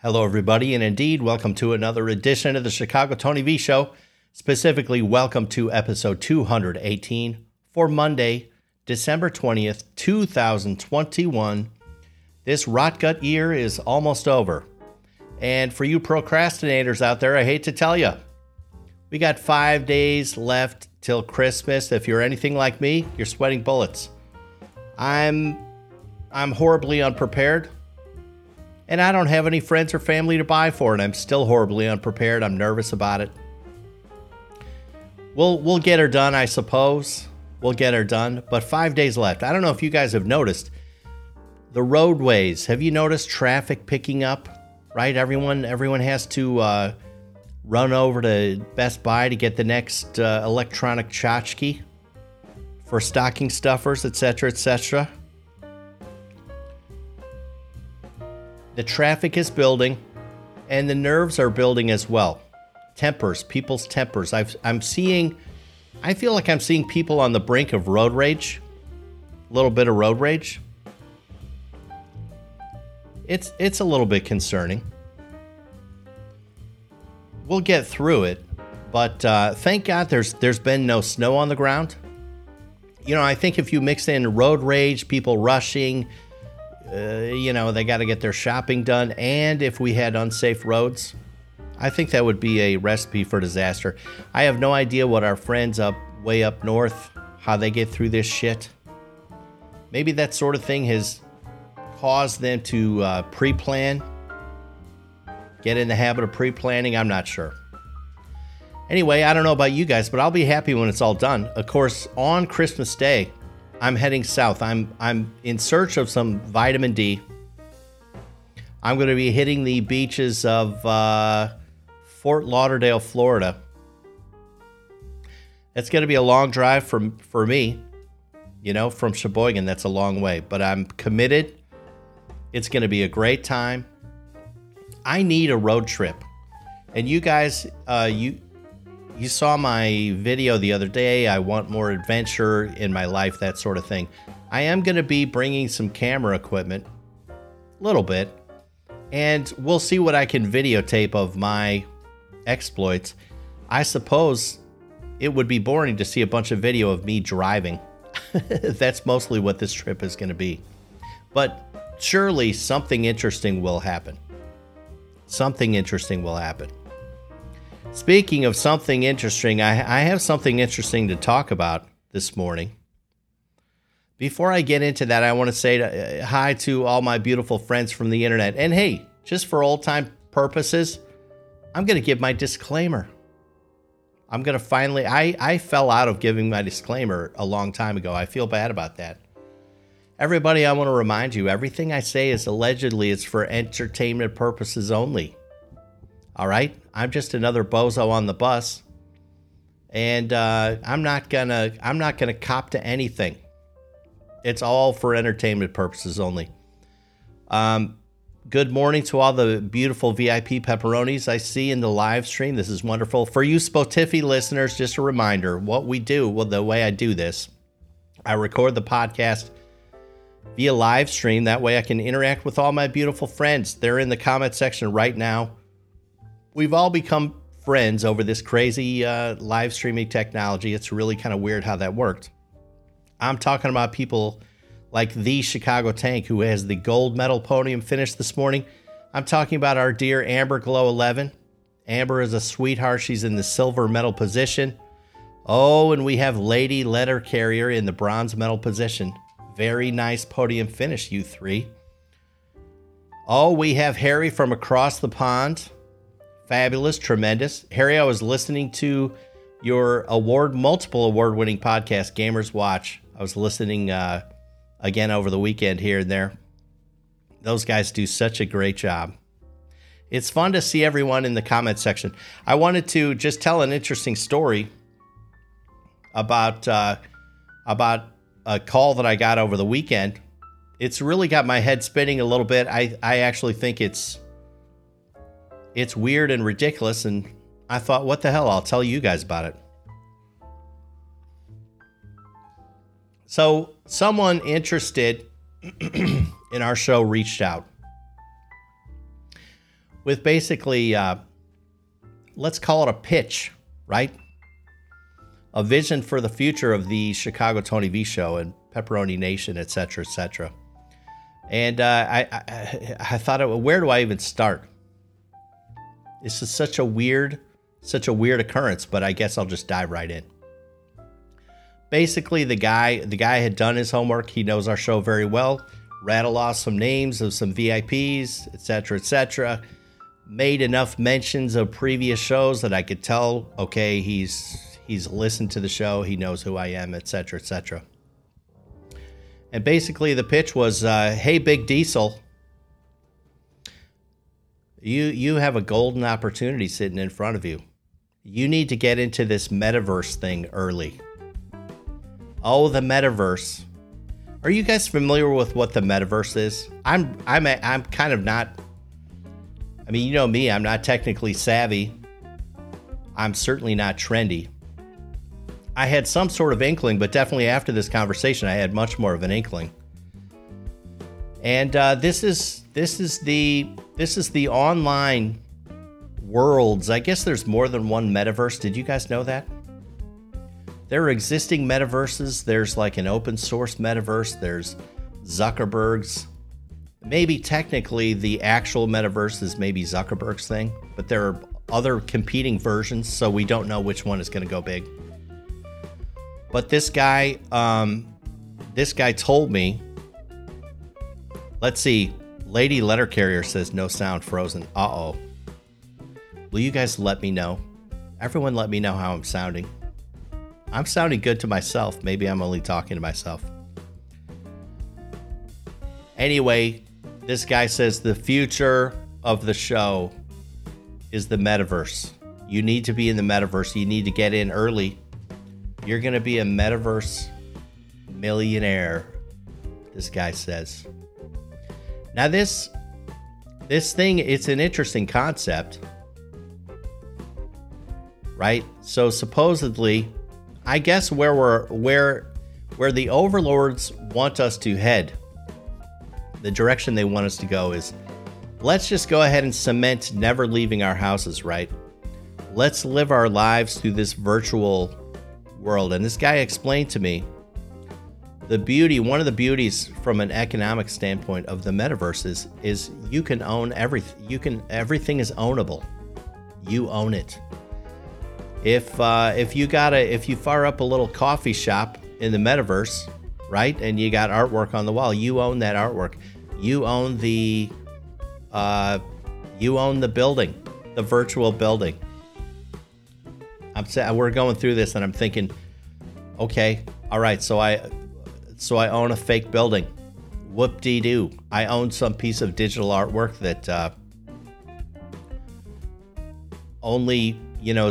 Hello, everybody, and indeed, welcome to another edition of the Chicago Tony V Show. Specifically, welcome to episode 218 for Monday, December 20th, 2021. This rotgut year is almost over. And for you procrastinators out there, I hate to tell you, we got 5 days left till Christmas. If you're anything like me, you're sweating bullets. I'm horribly unprepared. And I don't have any friends or family to buy for, and I'm still horribly unprepared. I'm nervous about it. We'll get her done, I suppose. We'll get her done. But 5 days left. I don't know if you guys have noticed the roadways. Have you noticed traffic picking up? Right? Everyone has to run over to Best Buy to get the next electronic tchotchke for stocking stuffers, etc., etc. The traffic is building, and the nerves are building as well. Tempers, people's tempers. I feel like I'm seeing people on the brink of road rage. A little bit of road rage. It's a little bit concerning. We'll get through it, but thank God there's been no snow on the ground. You know, I think if you mix in road rage, people rushing. They got to get their shopping done. And if we had unsafe roads, I think that would be a recipe for disaster. I have no idea what our friends way up north, how they get through this shit. Maybe that sort of thing has caused them to pre-plan, get in the habit of pre-planning. I'm not sure. Anyway, I don't know about you guys, but I'll be happy when it's all done. Of course, on Christmas Day, I'm heading south. I'm in search of some vitamin D. I'm going to be hitting the beaches of Fort Lauderdale, Florida. It's going to be a long drive for me, from Sheboygan. That's a long way, but I'm committed. It's going to be a great time. I need a road trip. And you guys, you saw my video the other day. I want more adventure in my life, that sort of thing. I am going to be bringing some camera equipment, a little bit, and we'll see what I can videotape of my exploits. I suppose it would be boring to see a bunch of video of me driving. That's mostly what this trip is going to be. But surely something interesting will happen. Something interesting will happen. Speaking of something interesting, I have something interesting to talk about this morning. Before I get into that, I want to say hi to all my beautiful friends from the internet. And hey, just for old time purposes, I'm going to give my disclaimer. I'm going to finally, I fell out of giving my disclaimer a long time ago. I feel bad about that. Everybody, I want to remind you, everything I say is allegedly, it's for entertainment purposes only. All right, I'm just another bozo on the bus, and I'm not gonna cop to anything. It's all for entertainment purposes only. Good morning to all the beautiful VIP pepperonis I see in the live stream. This is wonderful. For you Spotify listeners, just a reminder, what we do, well, the way I do this, I record the podcast via live stream. That way I can interact with all my beautiful friends. They're in the comment section right now. We've all become friends over this crazy live streaming technology. It's really kind of weird how that worked. I'm talking about people like the Chicago Tank, who has the gold medal podium finish this morning. I'm talking about our dear Amber Glow 11. Amber is a sweetheart. She's in the silver medal position. Oh, and we have Lady Letter Carrier in the bronze medal position. Very nice podium finish, you three. Oh, we have Harry from across the pond. Fabulous, tremendous. Harry, I was listening to your multiple award-winning podcast, Gamers Watch. I was listening again over the weekend here and there. Those guys do such a great job. It's fun to see everyone in the comment section. I wanted to just tell an interesting story about a call that I got over the weekend. It's really got my head spinning a little bit. I actually think it's weird and ridiculous, and I thought, what the hell, I'll tell you guys about it. So someone interested in our show reached out. with basically, let's call it a pitch, right? A vision for the future of the Chicago Tony V Show and Pepperoni Nation, et cetera, et cetera. And I thought, where do I even start? This is such a weird occurrence, but I guess I'll just dive right in. Basically, the guy had done his homework. He knows our show very well. Rattled off some names of some VIPs, et cetera, made enough mentions of previous shows that I could tell, okay, he's listened to the show. He knows who I am, et cetera, et cetera. And basically the pitch was, hey, Big Diesel, you have a golden opportunity sitting in front of you. You need to get into this metaverse thing early. Oh, the metaverse. Are you guys familiar with what the metaverse is? I'm kind of not. I mean, you know me, I'm not technically savvy. I'm certainly not trendy. I had some sort of inkling, but definitely after this conversation, I had much more of an inkling. And this is the online worlds. I guess there's more than one metaverse. Did you guys know that? There are existing metaverses. There's like an open source metaverse. There's Zuckerberg's. Maybe technically the actual metaverse is maybe Zuckerberg's thing, but there are other competing versions, so we don't know which one is going to go big. But this guy told me, let's see, Lady Letter Carrier says no sound frozen. Uh-oh. Will you guys let me know? Everyone let me know how I'm sounding. I'm sounding good to myself. Maybe I'm only talking to myself. Anyway, this guy says the future of the show is the metaverse. You need to be in the metaverse. You need to get in early. You're going to be a metaverse millionaire, this guy says. Now this thing, it's an interesting concept, right? So supposedly, I guess where the overlords want us to head, the direction they want us to go is, let's just go ahead and cement never leaving our houses, right? Let's live our lives through this virtual world. And this guy explained to me one of the beauties from an economic standpoint of the metaverse is you can own everything. Everything is ownable. You own it. If you fire up a little coffee shop in the metaverse, right, and you got artwork on the wall, you own that artwork. You own the building, the virtual building. We're going through this and I'm thinking, okay, all right, so I own a fake building. Whoop-de-doo. I own some piece of digital artwork that only,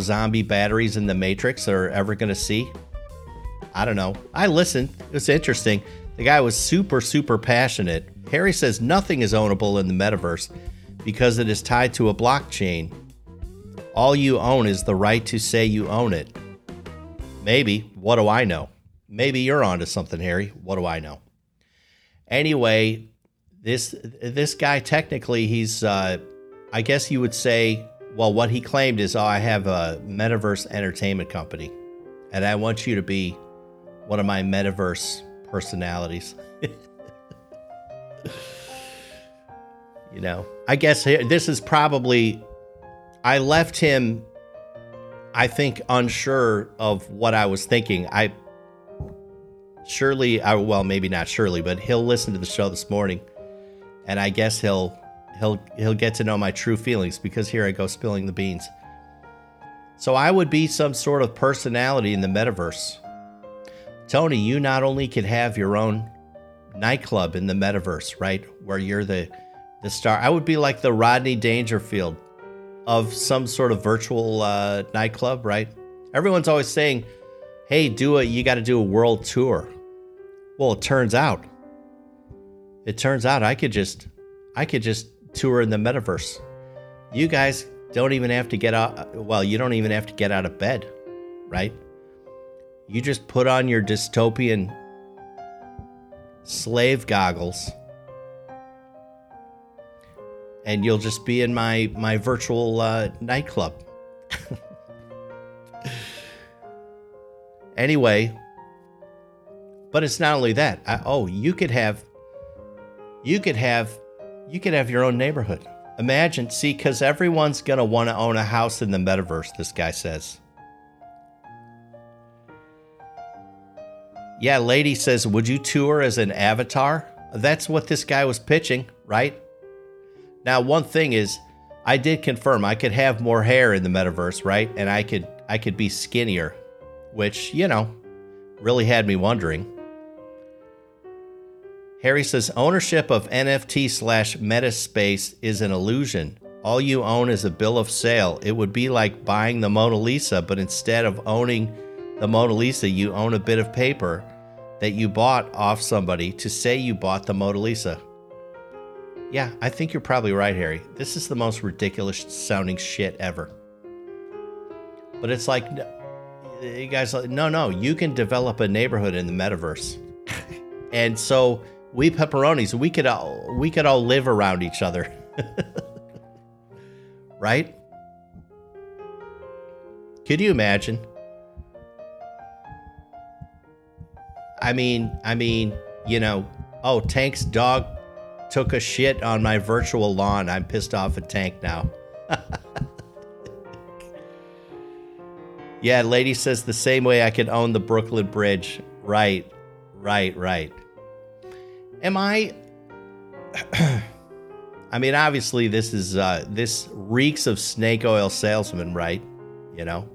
zombie batteries in The Matrix are ever going to see. I don't know. I listened. It was interesting. The guy was super, super passionate. Harry says nothing is ownable in the metaverse because it is tied to a blockchain. All you own is the right to say you own it. Maybe. What do I know? Maybe you're onto something, Harry. What do I know? Anyway, this guy, technically, he's, I guess you would say, well, what he claimed is, I have a metaverse entertainment company, and I want you to be one of my metaverse personalities. I guess this is probably... I left him, I think, unsure of what I was thinking. Maybe not surely, but he'll listen to the show this morning, and I guess he'll get to know my true feelings, because here I go spilling the beans. So I would be some sort of personality in the metaverse. Tony, you not only could have your own nightclub in the metaverse, right, where you're the star. I would be like the Rodney Dangerfield of some sort of virtual nightclub, right? Everyone's always saying, hey, you got to do a world tour. Well, it turns out I could just tour in the metaverse. You guys don't even have to get out of bed, right? You just put on your dystopian slave goggles and you'll just be in my virtual nightclub. Anyway, but it's not only that. You could have your own neighborhood. Imagine, see, because everyone's gonna want to own a house in the metaverse, this guy says. Yeah, lady says, would you tour as an avatar? That's what this guy was pitching, right? Now, one thing is, I did confirm I could have more hair in the metaverse, right? And I could be skinnier, which, you know, really had me wondering. Harry says, ownership of NFT/Metaspace is an illusion. All you own is a bill of sale. It would be like buying the Mona Lisa, but instead of owning the Mona Lisa, you own a bit of paper that you bought off somebody to say you bought the Mona Lisa. Yeah, I think you're probably right, Harry. This is the most ridiculous sounding shit ever. But it's like, you guys are like, no, you can develop a neighborhood in the metaverse. And so we pepperonis, we could all live around each other. Right? Could you imagine? I mean, you know, oh, Tank's dog took a shit on my virtual lawn. I'm pissed off at Tank now. Yeah, lady says the same way I could own the Brooklyn Bridge. Right. I mean, obviously this is, this reeks of snake oil salesman, right? You know,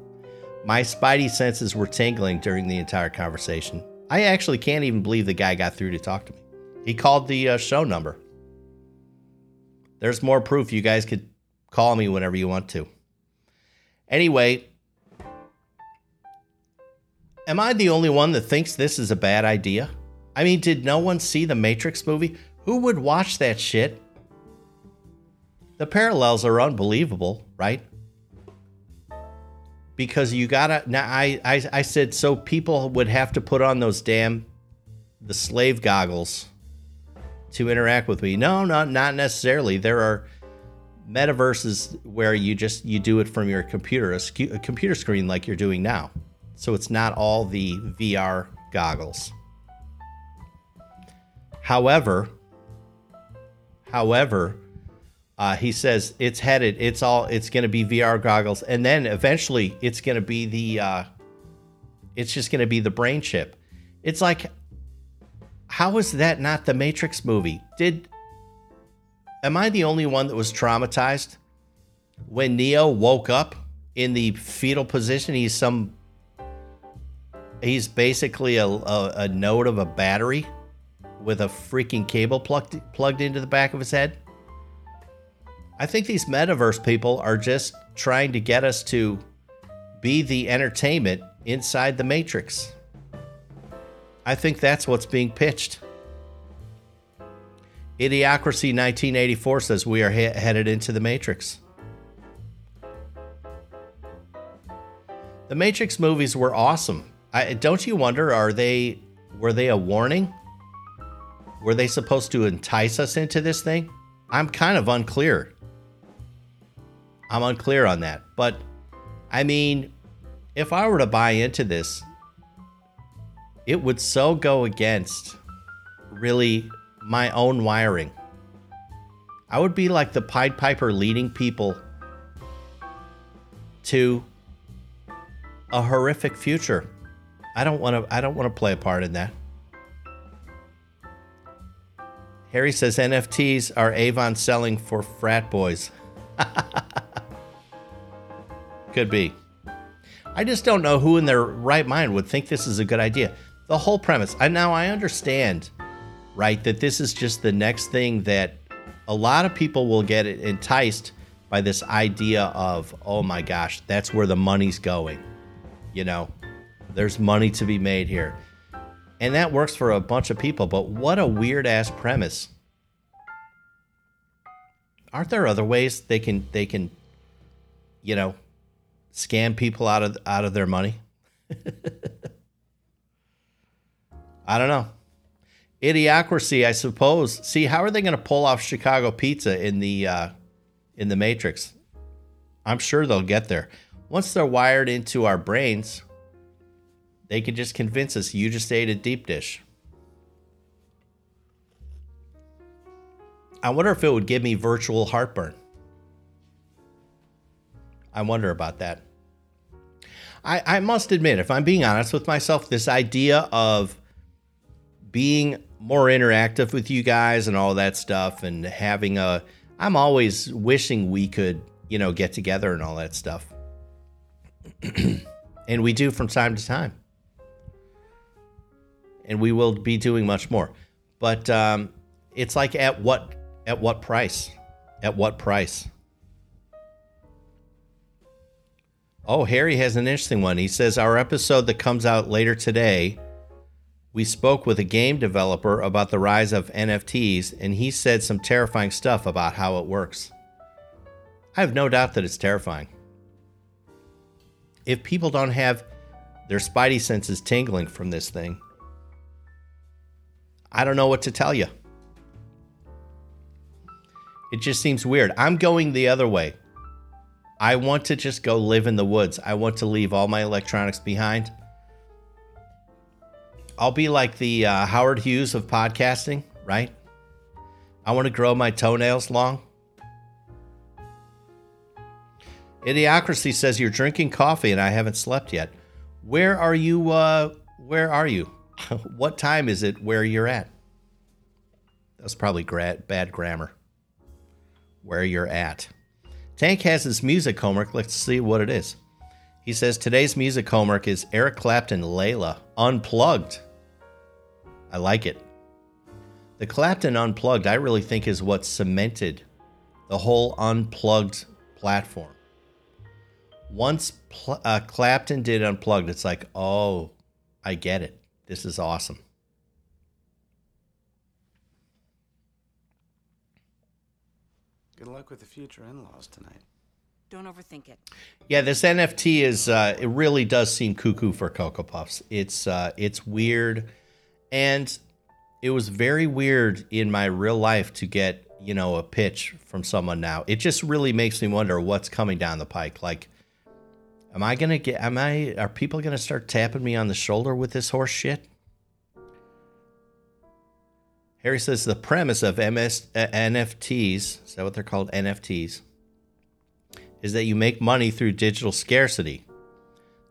my spidey senses were tingling during the entire conversation. I actually can't even believe the guy got through to talk to me. He called the show number. There's more proof. You guys could call me whenever you want to. Anyway, am I the only one that thinks this is a bad idea? I mean, did no one see the Matrix movie? Who would watch that shit? The parallels are unbelievable, right? Because you gotta, now I said, so people would have to put on those the slave goggles to interact with me. No, not necessarily. There are metaverses where you do it from your computer, a computer screen like you're doing now. So it's not all the VR goggles. However, he says it's going to be VR goggles. And then eventually it's going to be it's just going to be the brain chip. It's like, how is that not the Matrix movie? Am I the only one that was traumatized when Neo woke up in the fetal position? He's basically a node of a battery with a freaking cable plugged into the back of his head. I think these metaverse people are just trying to get us to be the entertainment inside the Matrix. I think that's what's being pitched. Idiocracy 1984 says we are headed into the Matrix. The Matrix movies were awesome. Don't you wonder, were they a warning? Were they supposed to entice us into this thing? I'm kind of unclear. I'm unclear on that. But, I mean, if I were to buy into this, it would so go against, really, my own wiring. I would be like the Pied Piper leading people to a horrific future. I don't want to play a part in that. Harry says NFTs are Avon selling for frat boys. Could be. I just don't know who in their right mind would think this is a good idea. The whole premise. I understand, right, that this is just the next thing that a lot of people will get enticed by, this idea of, oh my gosh, that's where the money's going. You know, there's money to be made here. And that works for a bunch of people, but what a weird-ass premise. Aren't there other ways they can, you know, scam people out of their money? I don't know. Idiocracy, I suppose. See, how are they going to pull off Chicago pizza in the in The Matrix. I'm sure they'll get there. Once they're wired into our brains, they can just convince us, you just ate a deep dish. I wonder if it would give me virtual heartburn. I wonder about that. I must admit, if I'm being honest with myself, this idea of being more interactive with you guys and all that stuff, and having a, I'm always wishing we could, you know, get together and all that stuff. And we do from time to time. And we will be doing much more. But it's like, at what price? At what price? Oh, Harry has an interesting one. He says, our episode that comes out later today, we spoke with a game developer about the rise of NFTs, and he said some terrifying stuff about how it works. I have no doubt that it's terrifying. If people don't have their spidey senses tingling from this thing, I don't know what to tell you. It just seems weird. I'm going the other way. I want to just go live in the woods. I want to leave all my electronics behind. I'll be like the Howard Hughes of podcasting, right? I want to grow my toenails long. Idiocracy says, you're drinking coffee and I haven't slept yet. Where are you? What time is it where you're at? That's probably bad grammar. Where you're at. Tank has his music homework. Let's see what it is. He says, today's music homework is Eric Clapton, Layla, Unplugged. I like it. The Clapton Unplugged, I really think, is what cemented the whole Unplugged platform. Once Clapton did Unplugged, it's like, oh, I get it. This is awesome. Good luck with the future in-laws tonight. Don't overthink it. Yeah, this NFT is, it really does seem cuckoo for Cocoa Puffs. It's weird. And it was very weird in my real life to get, you know, a pitch from someone now. It just really makes me wonder what's coming down the pike. Like, are people going to start tapping me on the shoulder with this horse shit? Harry says the premise of NFTs, is that what they're called, NFTs, is that you make money through digital scarcity.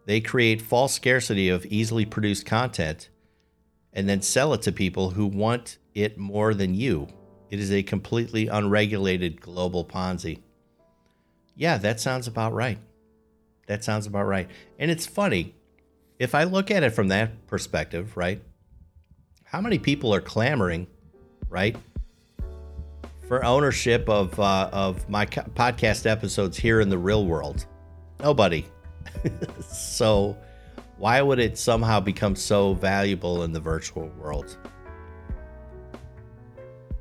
They create false scarcity of easily produced content and then sell it to people who want it more than you. It is a completely unregulated global Ponzi. Yeah, that sounds about right. That sounds about right. And it's funny, if I look at it from that perspective, right? How many people are clamoring, right, for ownership of my podcast episodes here in the real world? Nobody. So why would it somehow become so valuable in the virtual world?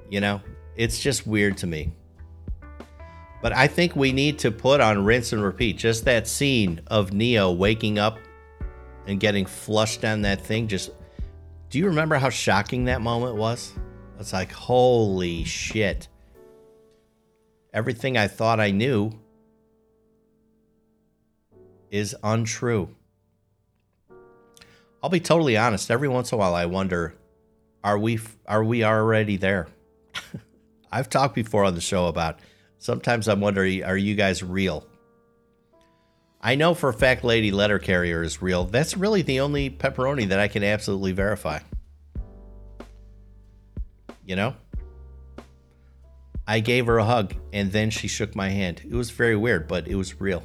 You know, it's just weird to me. But I think we need to put on rinse and repeat just that scene of Neo waking up and getting flushed down that thing. Just, do you remember how shocking that moment was? It's like, holy shit. Everything I thought I knew is untrue. I'll be totally honest. Every once in a while, I wonder, are we already there? I've talked before on the show about, sometimes I'm wondering, are you guys real? I know for a fact Lady Letter Carrier is real. That's really the only pepperoni that I can absolutely verify. You know? I gave her a hug, and then she shook my hand. It was very weird, but it was real.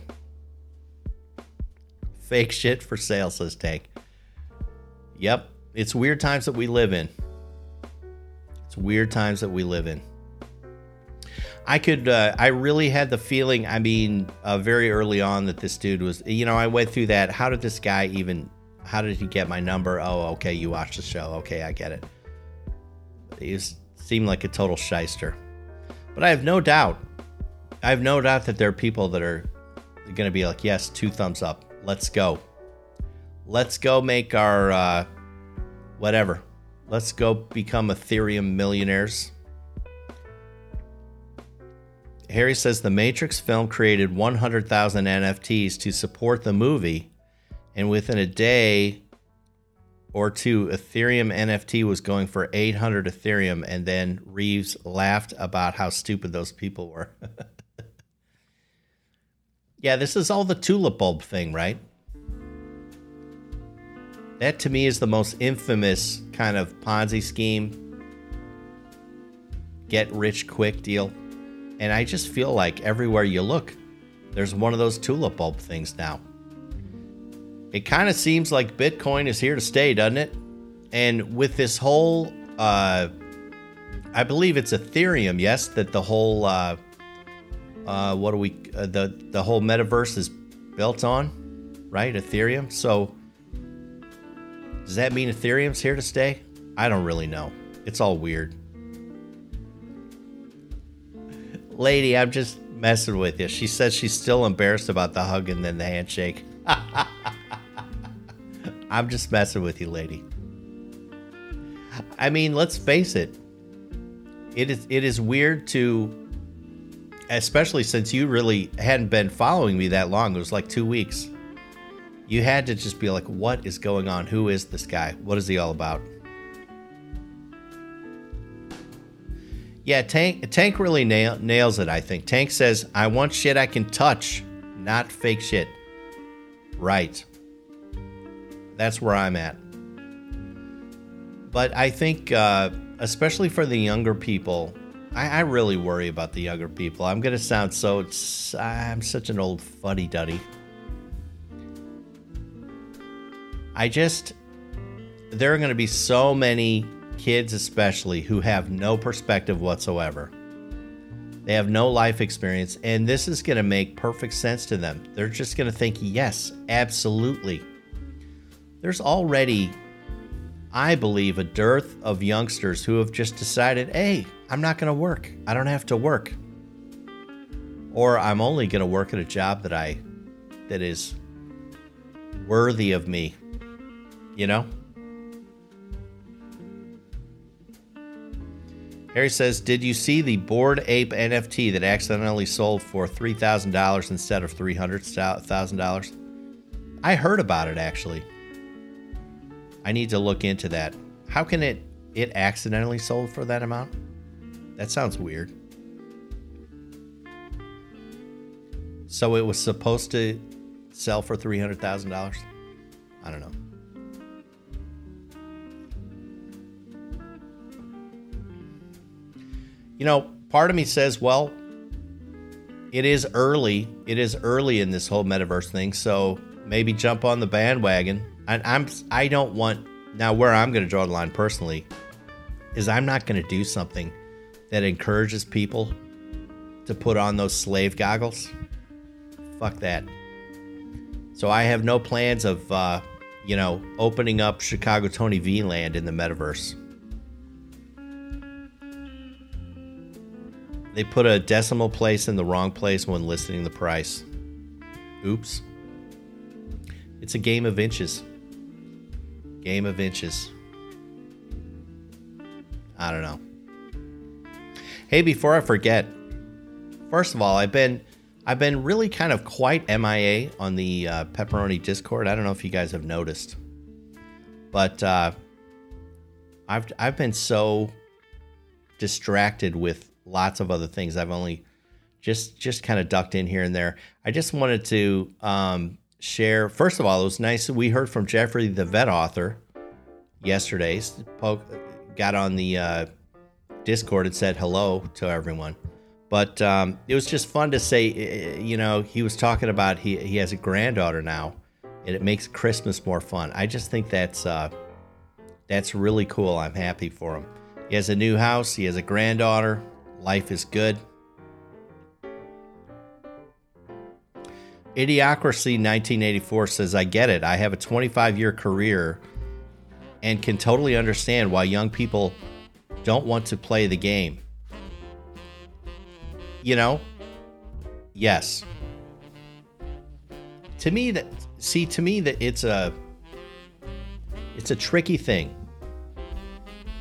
Fake shit for sale, says Tank. Yep, it's weird times that we live in. It's weird times that we live in. I really had the feeling, very early on that this dude was, you know, I went through that. How did he get my number? Oh, okay, you watched the show. Okay, I get it. He seemed like a total shyster. But I have no doubt that there are people that are going to be like, yes, 2 thumbs up. Let's go. Let's go make our, whatever. Let's go become Ethereum millionaires. Harry says the Matrix film created 100,000 NFTs to support the movie, and within a day or two, Ethereum NFT was going for 800 Ethereum, and then Reeves laughed about how stupid those people were. Yeah, this is all the tulip bulb thing, right? That to me is the most infamous kind of Ponzi scheme, get rich quick deal. And I just feel like everywhere you look, there's one of those tulip bulb things now. It kind of seems like Bitcoin is here to stay, doesn't it? And with this whole, I believe it's Ethereum, yes, that the whole, the whole metaverse is built on, right? Ethereum. So does that mean Ethereum's here to stay? I don't really know. It's all weird. Lady, I'm just messing with you. She says she's still embarrassed about the hug and then the handshake. I'm just messing with you, lady. I mean, let's face it. It is weird to, especially since you really hadn't been following me that long. It was like 2 weeks. You had to just be like, what is going on? Who is this guy? What is he all about? Yeah, Tank really nails it, I think. Tank says, I want shit I can touch, not fake shit. Right. That's where I'm at. But I think, especially for the younger people, I really worry about the younger people. I'm going to sound I'm such an old fuddy-duddy. There are going to be so many kids especially who have no perspective whatsoever. They have no life experience, and this is going to make perfect sense to them. They're just going to think, yes, absolutely. There's already, I believe, a dearth of youngsters who have just decided, hey, I'm not going to work. I don't have to work. Or I'm only going to work at a job that is worthy of me, you know? Harry says, did you see the Bored Ape NFT that accidentally sold for $3,000 instead of $300,000? I heard about it, actually. I need to look into that. How can it accidentally sold for that amount? That sounds weird. So it was supposed to sell for $300,000? I don't know. You know, part of me says, well, it is early in this whole metaverse thing, so maybe jump on the bandwagon. And now where I'm going to draw the line personally is I'm not going to do something that encourages people to put on those slave goggles. Fuck that. So I have no plans of, opening up Chicago Tony V land in the metaverse. They put a decimal place in the wrong place when listing the price. Oops. It's a game of inches. Game of inches. I don't know. Hey, before I forget, first of all, I've been really kind of quite MIA on the Pepperoni Discord. I don't know if you guys have noticed, but I've been so distracted with lots of other things. I've only just kind of ducked in here and there. I just wanted to share. First of all, it was nice. We heard from Jeffrey, the vet author, yesterday. Got on the Discord and said hello to everyone. But it was just fun to say, he was talking about he has a granddaughter now, and it makes Christmas more fun. I just think that's really cool. I'm happy for him. He has a new house. He has a granddaughter. Life is good. Idiocracy 1984 says, I get it. I have a 25-year career and can totally understand why young people don't want to play the game. Yes. To me, it's a tricky thing.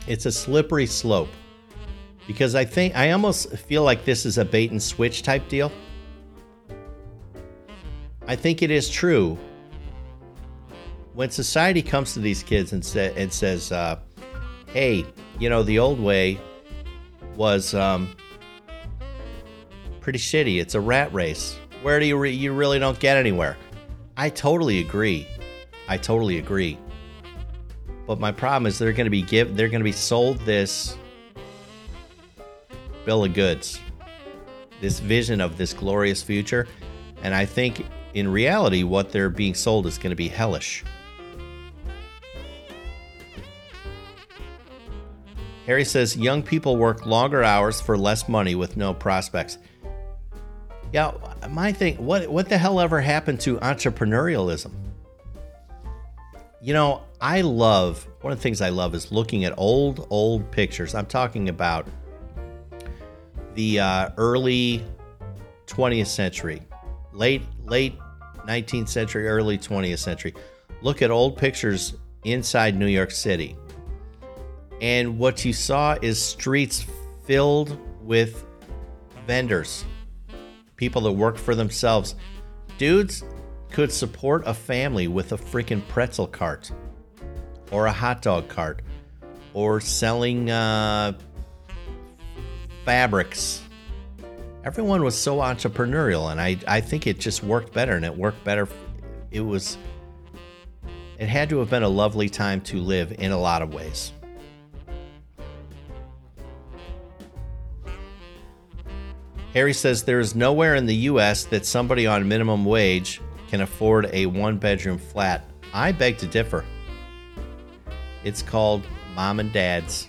It's a slippery slope. Because I almost feel like this is a bait and switch type deal. I think it is true. When society comes to these kids and says, hey, you know, the old way was pretty shitty. It's a rat race. Where do you really don't get anywhere? I totally agree. But my problem is they're going to be sold this bill of goods, this vision of this glorious future. And I think in reality, what they're being sold is going to be hellish. Harry says, young people work longer hours for less money with no prospects. Yeah, my thing, what the hell ever happened to entrepreneurialism? You know, one of the things I love is looking at old pictures. I'm talking about the early 20th century, late 19th century, early 20th century. Look at old pictures inside New York City. And what you saw is streets filled with vendors, people that work for themselves. Dudes could support a family with a freaking pretzel cart or a hot dog cart or selling fabrics. Everyone was so entrepreneurial, and I think it just worked better, and it worked better. It had to have been a lovely time to live in a lot of ways. Harry says there is nowhere in the U.S. that somebody on minimum wage can afford a one-bedroom flat. I beg to differ. It's called mom and dad's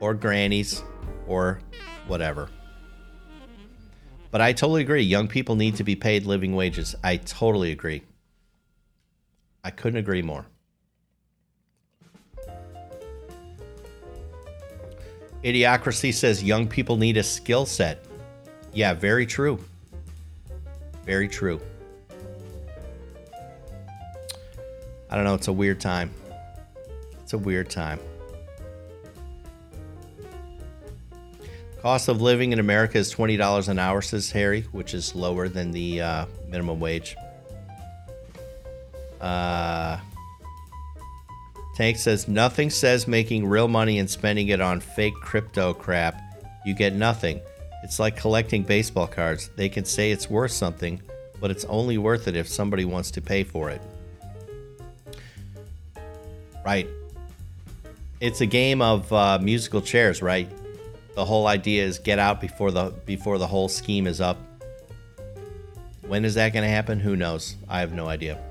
or grannies or whatever. But I totally agree. Young people need to be paid living wages. I totally agree. I couldn't agree more. Idiocracy says young people need a skill set. Yeah, very true. Very true. I don't know. It's a weird time. Cost of living in America is $20 an hour, says Harry, which is lower than the minimum wage. Tank says, nothing says making real money and spending it on fake crypto crap. You get nothing. It's like collecting baseball cards. They can say it's worth something, but it's only worth it if somebody wants to pay for it. Right. It's a game of musical chairs, right? The whole idea is get out before the whole scheme is up. When is that going to happen? Who knows? I have no idea.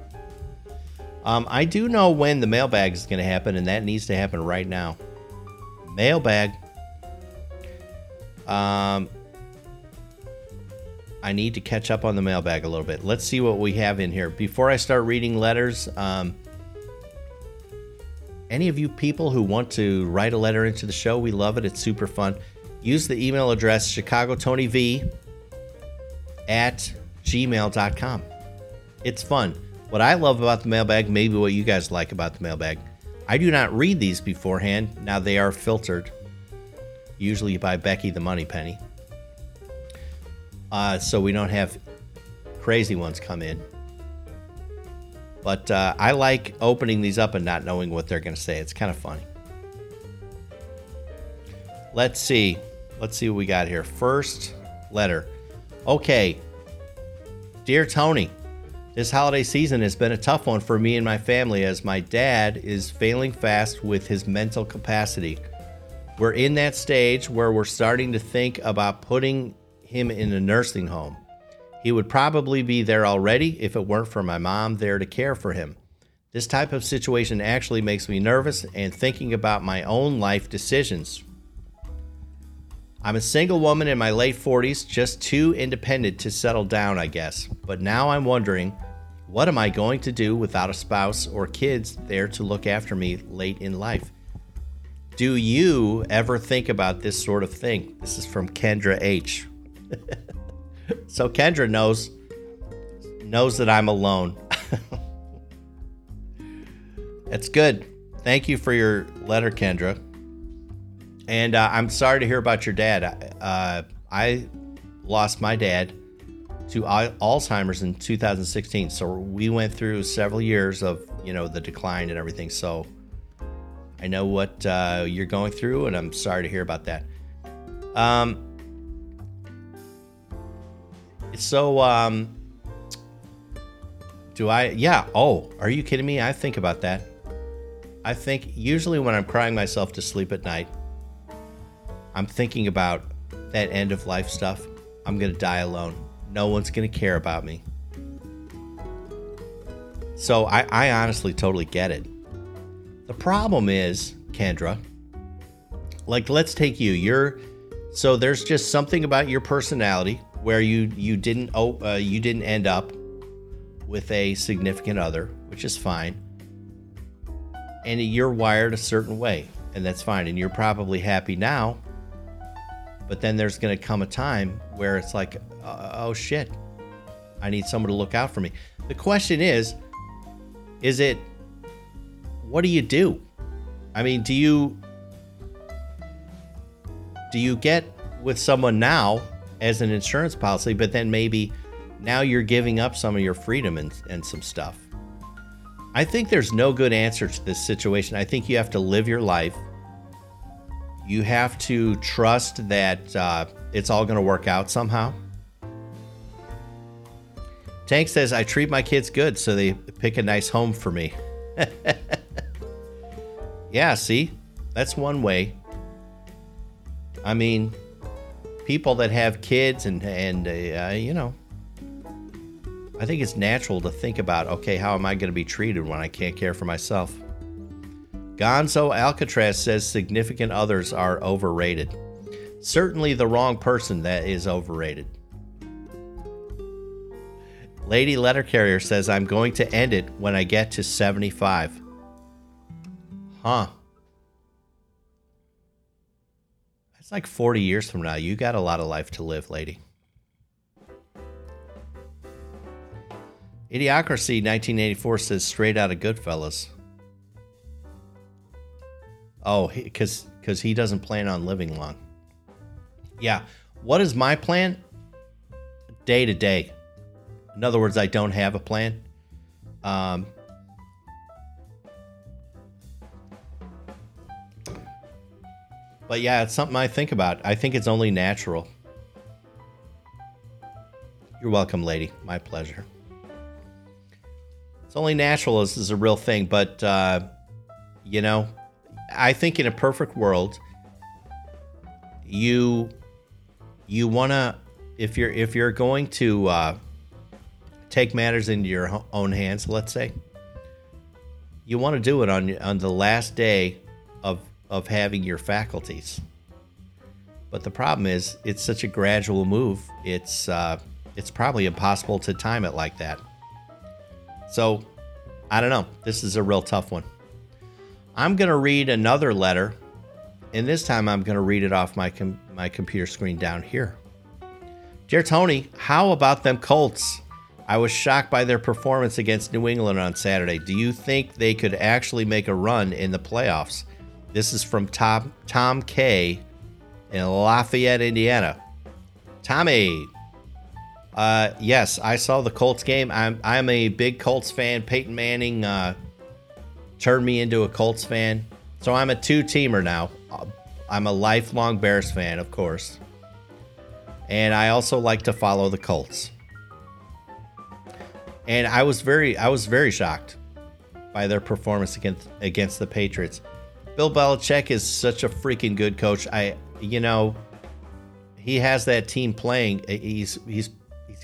I do know when the mailbag is going to happen, and that needs to happen right now. Mailbag. I need to catch up on the mailbag a little bit. Let's see what we have in here. Before I start reading letters, any of you people who want to write a letter into the show, we love it. It's super fun. Use the email address chicagotonyv@gmail.com. It's fun. What I love about the mailbag, maybe what you guys like about the mailbag. I do not read these beforehand. Now they are filtered, usually by Becky the Money Penny. So we don't have crazy ones come in. But I like opening these up and not knowing what they're going to say. It's kind of funny. Let's see what we got here. First letter. Okay. Dear Tony, this holiday season has been a tough one for me and my family as my dad is failing fast with his mental capacity. We're in that stage where we're starting to think about putting him in a nursing home. He would probably be there already if it weren't for my mom there to care for him. This type of situation actually makes me nervous and thinking about my own life decisions. I'm a single woman in my late 40s, just too independent to settle down, I guess. But now I'm wondering, what am I going to do without a spouse or kids there to look after me late in life? Do you ever think about this sort of thing? This is from Kendra H. So Kendra knows that I'm alone. That's good. Thank you for your letter, Kendra. And I'm sorry to hear about your dad. I lost my dad to Alzheimer's in 2016. So we went through several years of, you know, the decline and everything. So I know what you're going through, and I'm sorry to hear about that. Do I? Yeah. Oh, are you kidding me? I think about that. I think usually when I'm crying myself to sleep at night, I'm thinking about that end of life stuff. I'm going to die alone. No one's going to care about me. So I honestly totally get it. The problem is, Kendra, like, let's take you. So there's just something about your personality where you didn't end up with a significant other, which is fine. And you're wired a certain way, and that's fine. And you're probably happy now, but then there's going to come a time where it's like, oh shit, I need someone to look out for me. The question is what do you do? I mean, do you get with someone now as an insurance policy, but then maybe now you're giving up some of your freedom and some stuff? I think there's no good answer to this situation. I think you have to live your life. You have to trust that it's all going to work out somehow. Tank says, I treat my kids good, so they pick a nice home for me. Yeah, see? That's one way. I mean, people that have kids and I think it's natural to think about, okay, how am I going to be treated when I can't care for myself? Gonzo Alcatraz says significant others are overrated. Certainly the wrong person that is overrated. Lady Letter Carrier says, I'm going to end it when I get to 75. Huh. That's like 40 years from now. You got a lot of life to live, lady. Idiocracy 1984 says straight out of Goodfellas. Oh, because he doesn't plan on living long. Yeah. What is my plan? Day to day. In other words, I don't have a plan. But yeah, it's something I think about. I think it's only natural. You're welcome, lady. My pleasure. It's only natural is a real thing, but I think in a perfect world, you wanna, if you're going to take matters into your own hands, let's say, you want to do it on the last day of having your faculties. But the problem is, it's such a gradual move. It's probably impossible to time it like that. So, I don't know. This is a real tough one. I'm going to read another letter, and this time I'm going to read it off my computer screen down here. Dear Tony, how about them Colts? I was shocked by their performance against New England on Saturday. Do you think they could actually make a run in the playoffs? This is from Tom K. in Lafayette, Indiana. Tommy. Yes, I saw the Colts game. I'm a big Colts fan. Peyton Manning turned me into a Colts fan. So I'm a two-teamer now. I'm a lifelong Bears fan, of course. And I also like to follow the Colts. And I was very shocked by their performance against the Patriots. Bill Belichick is such a freaking good coach. He has that team playing. He's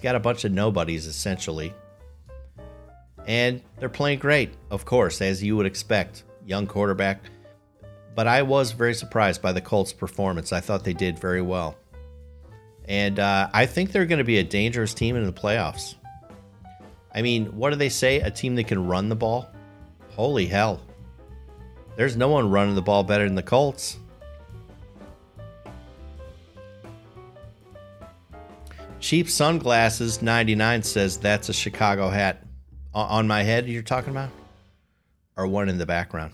got a bunch of nobodies essentially, and they're playing great, of course, as you would expect, young quarterback. But I was very surprised by the Colts' performance. I thought they did very well, and I think they're going to be a dangerous team in the playoffs. I mean, what do they say? A team that can run the ball? Holy hell. There's no one running the ball better than the Colts. Cheap Sunglasses 99 says that's a Chicago hat. On my head you're talking about? Or one in the background?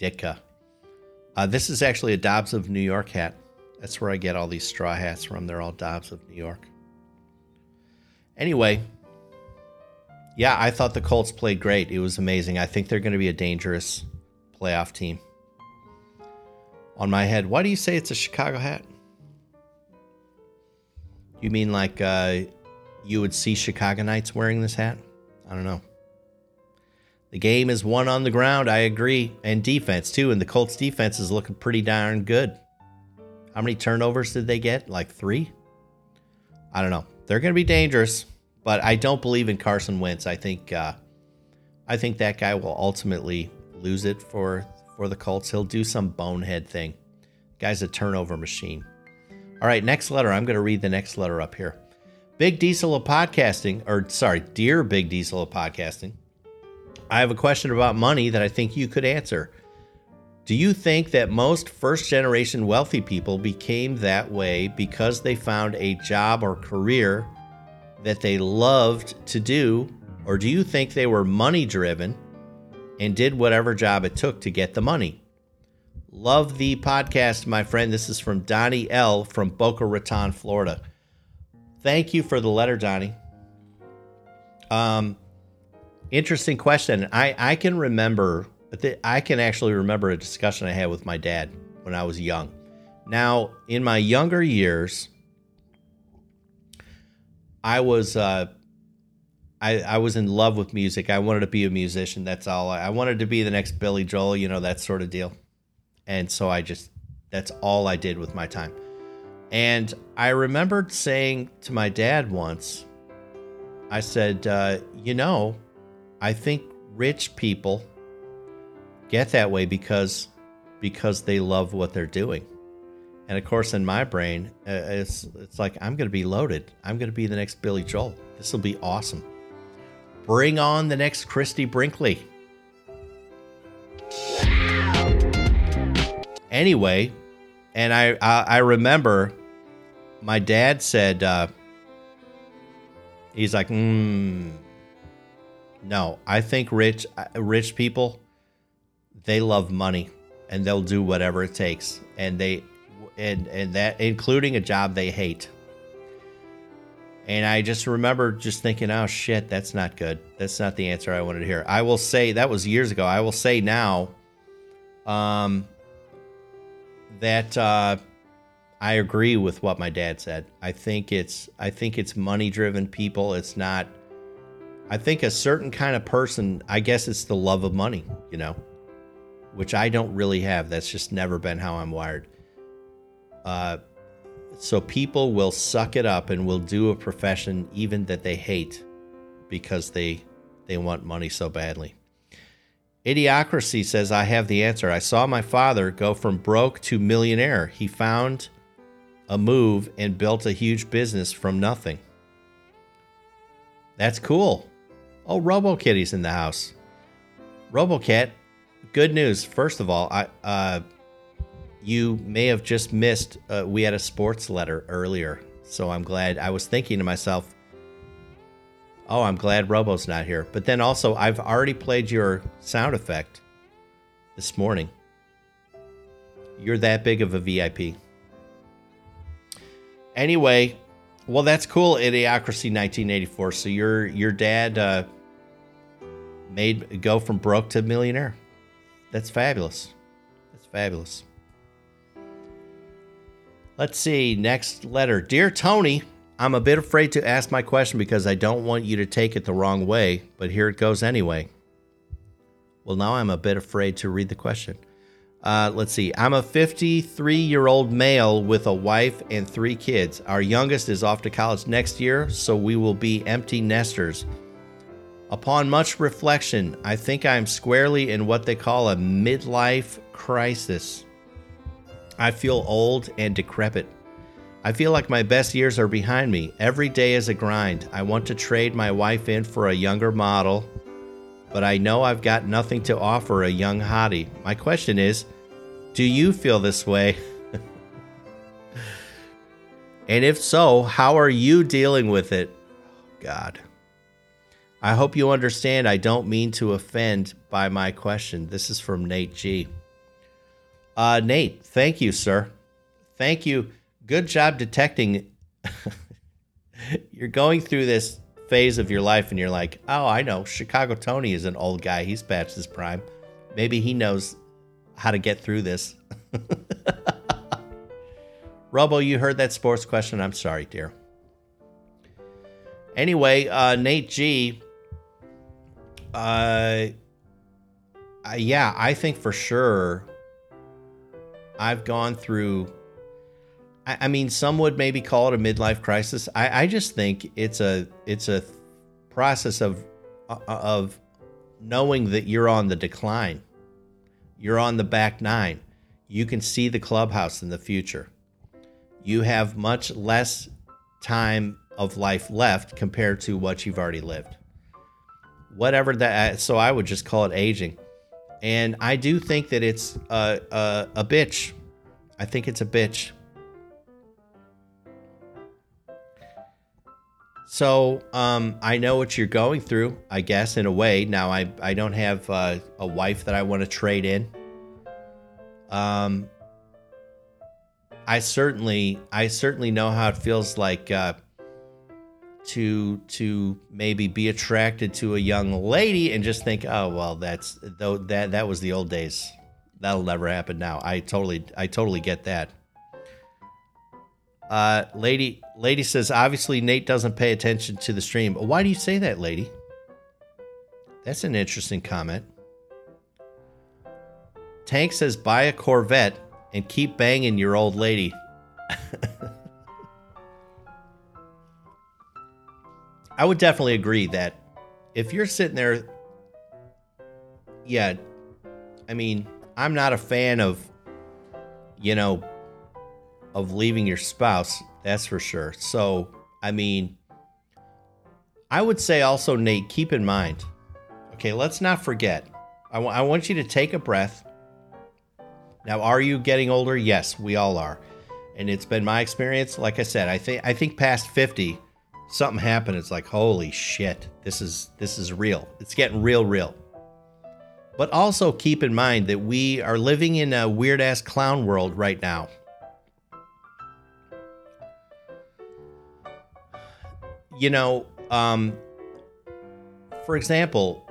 Ditka. This is actually a Dobbs of New York hat. That's where I get all these straw hats from. They're all Dobbs of New York. Anyway, yeah, I thought the Colts played great. It was amazing. I think they're going to be a dangerous playoff team. On my head, why do you say it's a Chicago hat? You mean like you would see Chicago Chicagoites wearing this hat? I don't know. The game is won on the ground. I agree. And defense, too. And the Colts defense is looking pretty darn good. How many turnovers did they get? Like 3? I don't know. They're going to be dangerous, but I don't believe in Carson Wentz. I think that guy will ultimately lose it for the Colts. He'll do some bonehead thing. Guy's a turnover machine. All right, next letter. I'm going to read the next letter up here. Big Diesel of Podcasting, dear Big Diesel of Podcasting. I have a question about money that I think you could answer. Do you think that most first-generation wealthy people became that way because they found a job or career that they loved to do, or do you think they were money-driven and did whatever job it took to get the money? Love the podcast, my friend. This is from Donnie L. from Boca Raton, Florida. Thank you for the letter, Donnie. Interesting question. I can remember, I can actually remember a discussion I had with my dad when I was young. Now, in my younger years, I was in love with music. I wanted to be a musician. That's all. I wanted to be the next Billy Joel, that sort of deal. And so that's all I did with my time. And I remembered saying to my dad once, I said, I think rich people get that way because they love what they're doing. And of course, in my brain, it's like, I'm going to be loaded. I'm going to be the next Billy Joel. This will be awesome. Bring on the next Christy Brinkley. Anyway, and I remember my dad said, he's like, no, I think rich people, they love money and they'll do whatever it takes. And that including a job they hate. And I just remember just thinking, oh shit, that's not good. That's not the answer I wanted to hear. I will say that was years ago. I will say now, that I agree with what my dad said. I think it's money-driven people. It's not. I think a certain kind of person. I guess it's the love of money, which I don't really have. That's just never been how I'm wired. So people will suck it up and will do a profession even that they hate because they want money so badly. Idiocracy says, I have the answer. I saw my father go from broke to millionaire. He found a move and built a huge business from nothing. That's cool. Oh, RoboKitty's in the house. RoboKit, good news. First of all, you may have just missed, we had a sports letter earlier. So I'm glad. I was thinking to myself, oh, I'm glad Robo's not here. But then also, I've already played your sound effect this morning. You're that big of a VIP. Anyway, well, that's cool, Idiocracy 1984. So your dad made go from broke to millionaire. That's fabulous. That's fabulous. Let's see, next letter. Dear Tony, I'm a bit afraid to ask my question because I don't want you to take it the wrong way, but here it goes anyway. Well, now I'm a bit afraid to read the question. Let's see. I'm a 53-year-old male with a wife and 3 kids. Our youngest is off to college next year, so we will be empty nesters. Upon much reflection, I think I'm squarely in what they call a midlife crisis. I feel old and decrepit. I feel like my best years are behind me. Every day is a grind. I want to trade my wife in for a younger model, but I know I've got nothing to offer a young hottie. My question is, do you feel this way? And if so, how are you dealing with it? Oh, God. I hope you understand I don't mean to offend by my question. This is from Nate G. Nate, thank you, sir. Thank you. Good job detecting. You're going through this phase of your life and you're like, oh, I know. Chicago Tony is an old guy. He's past his prime. Maybe he knows how to get through this. Robo, you heard that sports question. I'm sorry, dear. Anyway, Nate G. Yeah, I think for sure I've gone through... I mean, some would maybe call it a midlife crisis. I just think it's a process of knowing that you're on the decline. You're on the back nine. You can see the clubhouse in the future. You have much less time of life left compared to what you've already lived. Whatever that, so I would just call it aging. And I do think that it's a bitch. I think it's a bitch. So I know what you're going through, I guess, in a way. Now, I don't have a wife that I want to trade in. I certainly know how it feels like to maybe be attracted to a young lady and just think, oh well, that was the old days. That'll never happen now. I totally get that. Lady says, obviously Nate doesn't pay attention to the stream. Why do you say that, lady? That's an interesting comment. Tank says, buy a Corvette and keep banging your old lady. I would definitely agree that if you're sitting there, yeah, I mean, I'm not a fan of, of leaving your spouse, that's for sure. So, I mean, I would say also, Nate, keep in mind, okay, let's not forget. I want you to take a breath. Now, are you getting older? Yes, we all are. And it's been my experience. Like I said, I think past 50, something happened. It's like, holy shit, this is real. It's getting real. But also keep in mind that we are living in a weird-ass clown world right now. For example,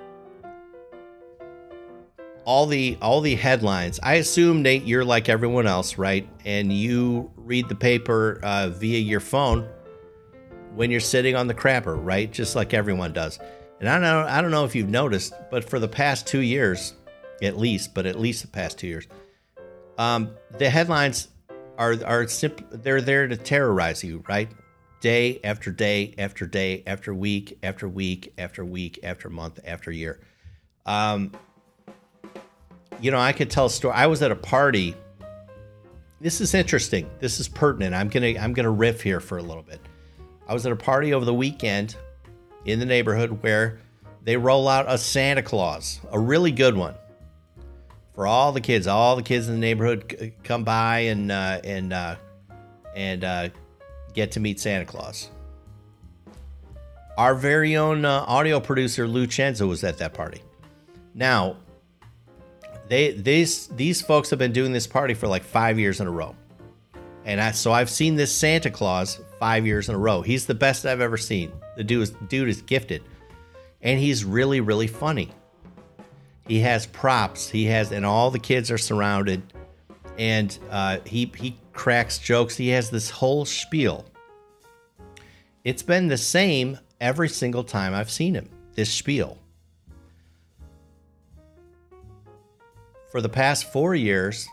all the headlines. I assume, Nate, you're like everyone else, right? And you read the paper via your phone when you're sitting on the crapper, right? Just like everyone does. And I don't know if you've noticed, but for the past 2 years, at least the past 2 years, the headlines they're there to terrorize you, right? Day after day after day after week after week after week after month after year. I could tell a story. I was at a party. This is interesting. This is pertinent. I'm gonna riff here for a little bit. I was at a party over the weekend in the neighborhood where they roll out a Santa Claus, a really good one, for all the kids. All the kids in the neighborhood come by and get to meet Santa Claus. Our very own audio producer Lou Chenzo was at that party. Now, these folks have been doing this party for like 5 years in a row, and so I've seen this Santa Claus 5 years in a row. He's the best I've ever seen. The dude is gifted, and he's really, really funny. He has props. And all the kids are surrounded, and he cracks jokes. He has this whole spiel. It's been the same every single time I've seen him, this spiel. For the past 4 years,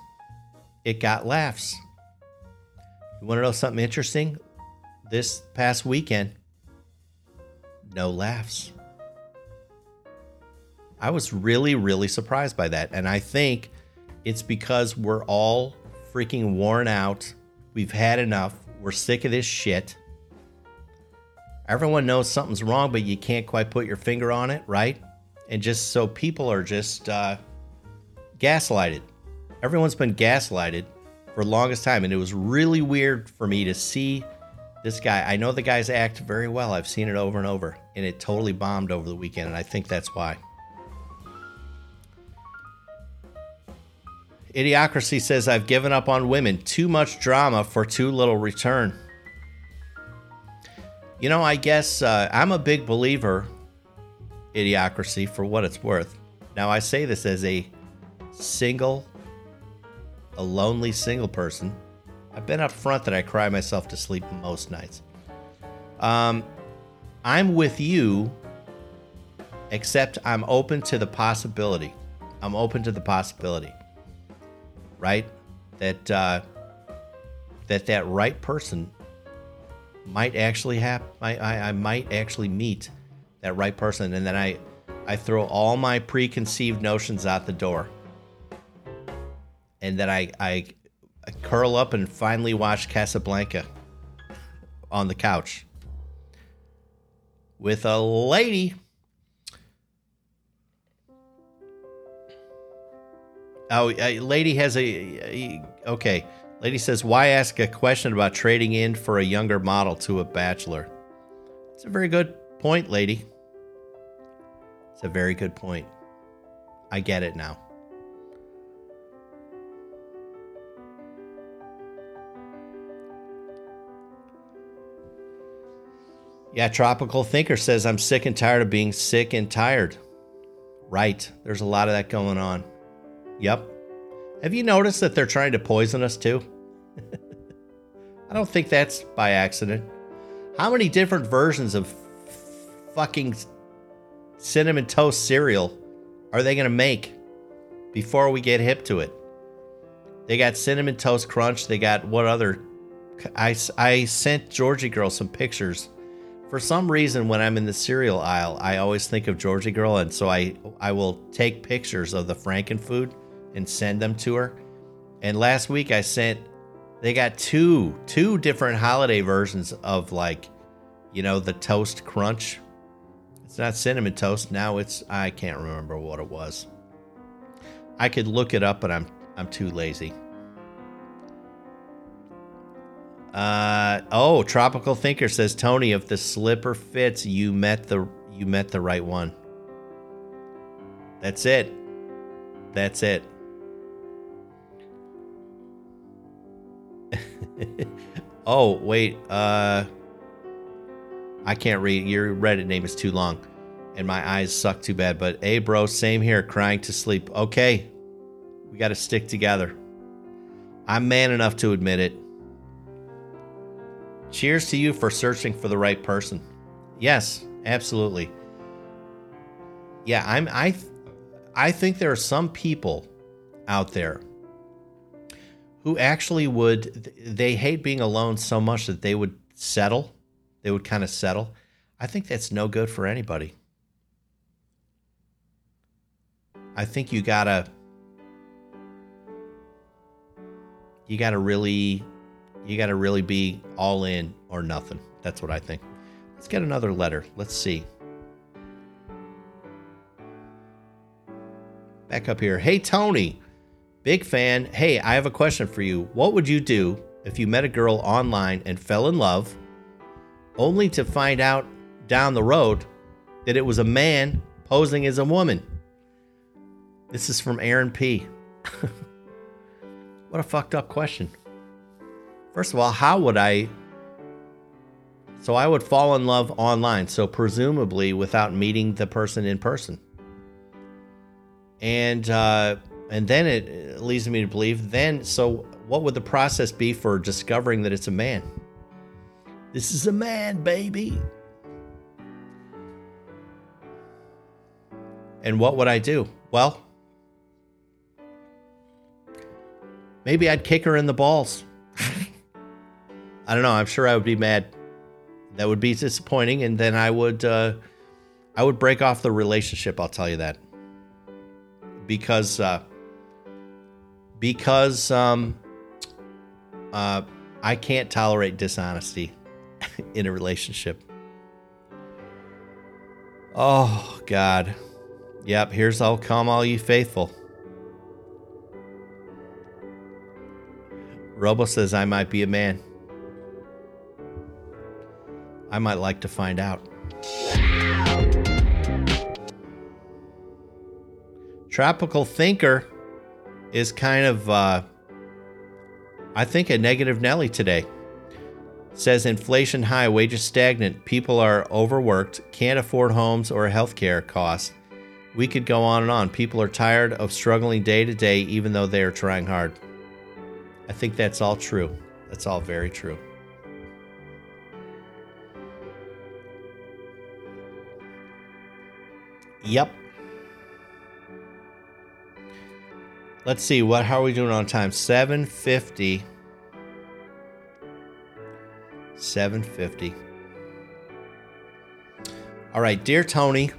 it got laughs. You want to know something interesting? This past weekend, no laughs. I was really, really surprised by that. And I think it's because we're all freaking worn out. We've had enough. We're sick of this shit. Everyone knows something's wrong, but you can't quite put your finger on it, right? And just so people are just gaslighted. Everyone's been gaslighted for the longest time, and it was really weird for me to see this guy. I know the guys act very well. I've seen it over and over, and it totally bombed over the weekend, and I think that's why. Idiocracy says, I've given up on women. Too much drama for too little return. You know, I guess I'm a big believer, Idiocracy, for what it's worth. Now, I say this as a lonely single person. I've been up front that I cry myself to sleep most nights. I'm with you, except I'm open to the possibility. I'm open to the possibility, right? That that right person might actually happen. I might actually meet that right person, and then I throw all my preconceived notions out the door. And then I curl up and finally watch Casablanca on the couch with a lady. Oh, lady has okay. Lady says, why ask a question about trading in for a younger model to a bachelor? It's a very good point, lady. It's a very good point. I get it now. Yeah, Tropical Thinker says, I'm sick and tired of being sick and tired. Right. There's a lot of that going on. Yep. Have you noticed that they're trying to poison us too? I don't think that's by accident. How many different versions of fucking cinnamon toast cereal are they going to make before we get hip to it? They got Cinnamon Toast Crunch. They got what other? I sent Georgie Girl some pictures. For some reason, when I'm in the cereal aisle, I always think of Georgie Girl, and so I will take pictures of the Frankenfood and send them to her. And last week I sent, they got two different holiday versions of, like, you know, the Toast Crunch. It's not Cinnamon Toast now. I can't remember what it was. I could look it up, but I'm too lazy. Tropical Thinker says, Tony, if the slipper fits, you met the right one. That's it. That's it. Oh, wait. I can't read. Your Reddit name is too long and my eyes suck too bad, but hey, bro, same here, crying to sleep. Okay. We got to stick together. I'm man enough to admit it. Cheers to you for searching for the right person. Yes, absolutely. Yeah, I think there are some people out there who actually they hate being alone so much that they would settle. They would kind of settle. I think that's no good for anybody. I think you gotta really be all in or nothing. That's what I think. Let's get another letter. Let's see. Back up here. Hey, Tony. Big fan. Hey, I have a question for you. What would you do if you met a girl online and fell in love, only to find out down the road that it was a man posing as a woman? This is from Aaron P. What a fucked up question. First of all, how would I? So I would fall in love online, so presumably without meeting the person in person. And then it leads me to believe, so what would the process be for discovering that it's a man? This is a man, baby. And what would I do? Well, maybe I'd kick her in the balls. I don't know. I'm sure I would be mad. That would be disappointing, and then I would break off the relationship. I'll tell you that, because I can't tolerate dishonesty in a relationship. Oh God, yep. Here's I'll come, all you faithful. Robo says I might be a man. I might like to find out. Tropical Thinker is kind of, I think, a negative Nelly today. It says inflation high, wages stagnant, people are overworked, can't afford homes or healthcare costs. We could go on and on. People are tired of struggling day to day, even though they are trying hard. I think that's all true. That's all very true. Yep. Let's see. How are we doing on time? 7:50. 7:50. All right, dear Tony,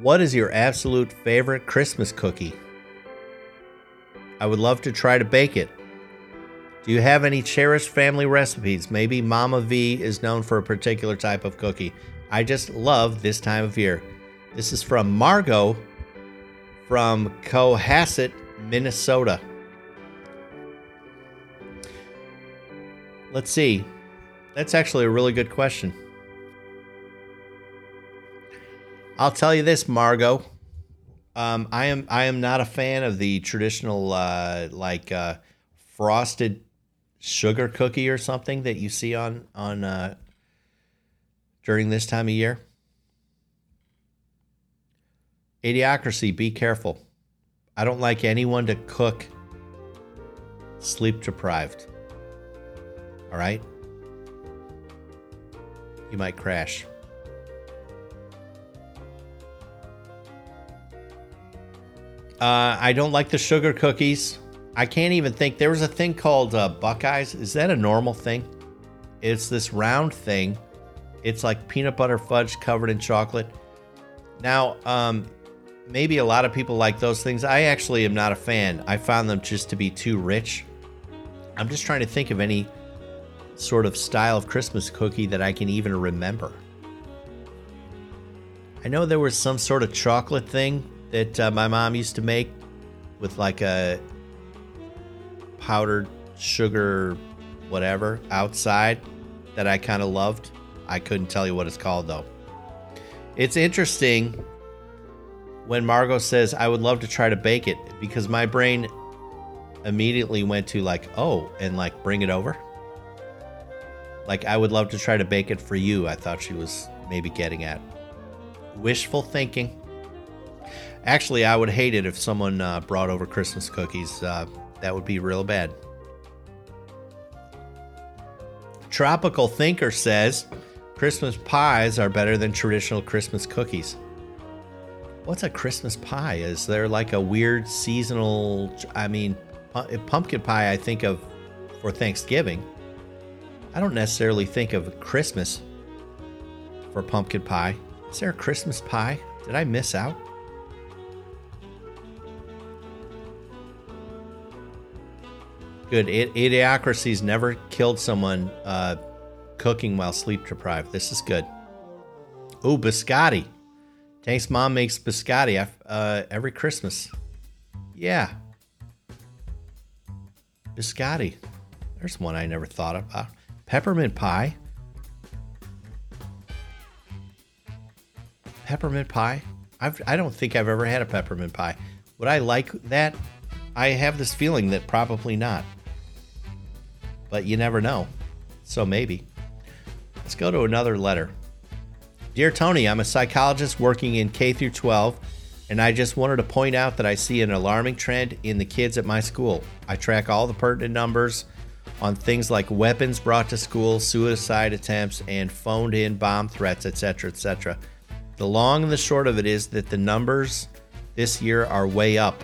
what is your absolute favorite Christmas cookie? I would love to try to bake it. Do you have any cherished family recipes? Maybe Mama V is known for a particular type of cookie. I just love this time of year. This is from Margot from Cohasset, Minnesota. Let's see. That's actually a really good question. I'll tell you this, Margot. I am not a fan of the traditional frosted sugar cookie or something that you see on during this time of year. Idiocracy, be careful. I don't like anyone to cook sleep deprived. All right? You might crash. I don't like the sugar cookies. I can't even think. There was a thing called Buckeyes. Is that a normal thing? It's this round thing. It's like peanut butter fudge covered in chocolate. Now, maybe a lot of people like those things. I actually am not a fan. I found them just to be too rich. I'm just trying to think of any sort of style of Christmas cookie that I can even remember. I know there was some sort of chocolate thing that my mom used to make with like a powdered sugar whatever outside that I kind of loved. I couldn't tell you what it's called though. It's interesting when Margot says, I would love to try to bake it, because my brain immediately went to bring it over. Like, I would love to try to bake it for you, I thought she was maybe getting at. Wishful thinking. Actually, I would hate it if someone brought over Christmas cookies. That would be real bad. Tropical Thinker says, Christmas pies are better than traditional Christmas cookies. What's a Christmas pie? Is there like a weird seasonal... I mean, pumpkin pie I think of for Thanksgiving. I don't necessarily think of Christmas for pumpkin pie. Is there a Christmas pie? Did I miss out? Good. Idiocracy's never killed someone cooking while sleep deprived. This is good. Ooh, biscotti. Tank's mom makes biscotti every Christmas. Yeah. Biscotti. There's one I never thought about. Peppermint pie. Peppermint pie. I don't think I've ever had a peppermint pie. Would I like that? I have this feeling that probably not. But you never know. So maybe. Let's go to another letter. Dear Tony, I'm a psychologist working in K through 12, and I just wanted to point out that I see an alarming trend in the kids at my school. I track all the pertinent numbers on things like weapons brought to school, suicide attempts, and phoned-in bomb threats, etc., etc. The long and the short of it is that the numbers this year are way up.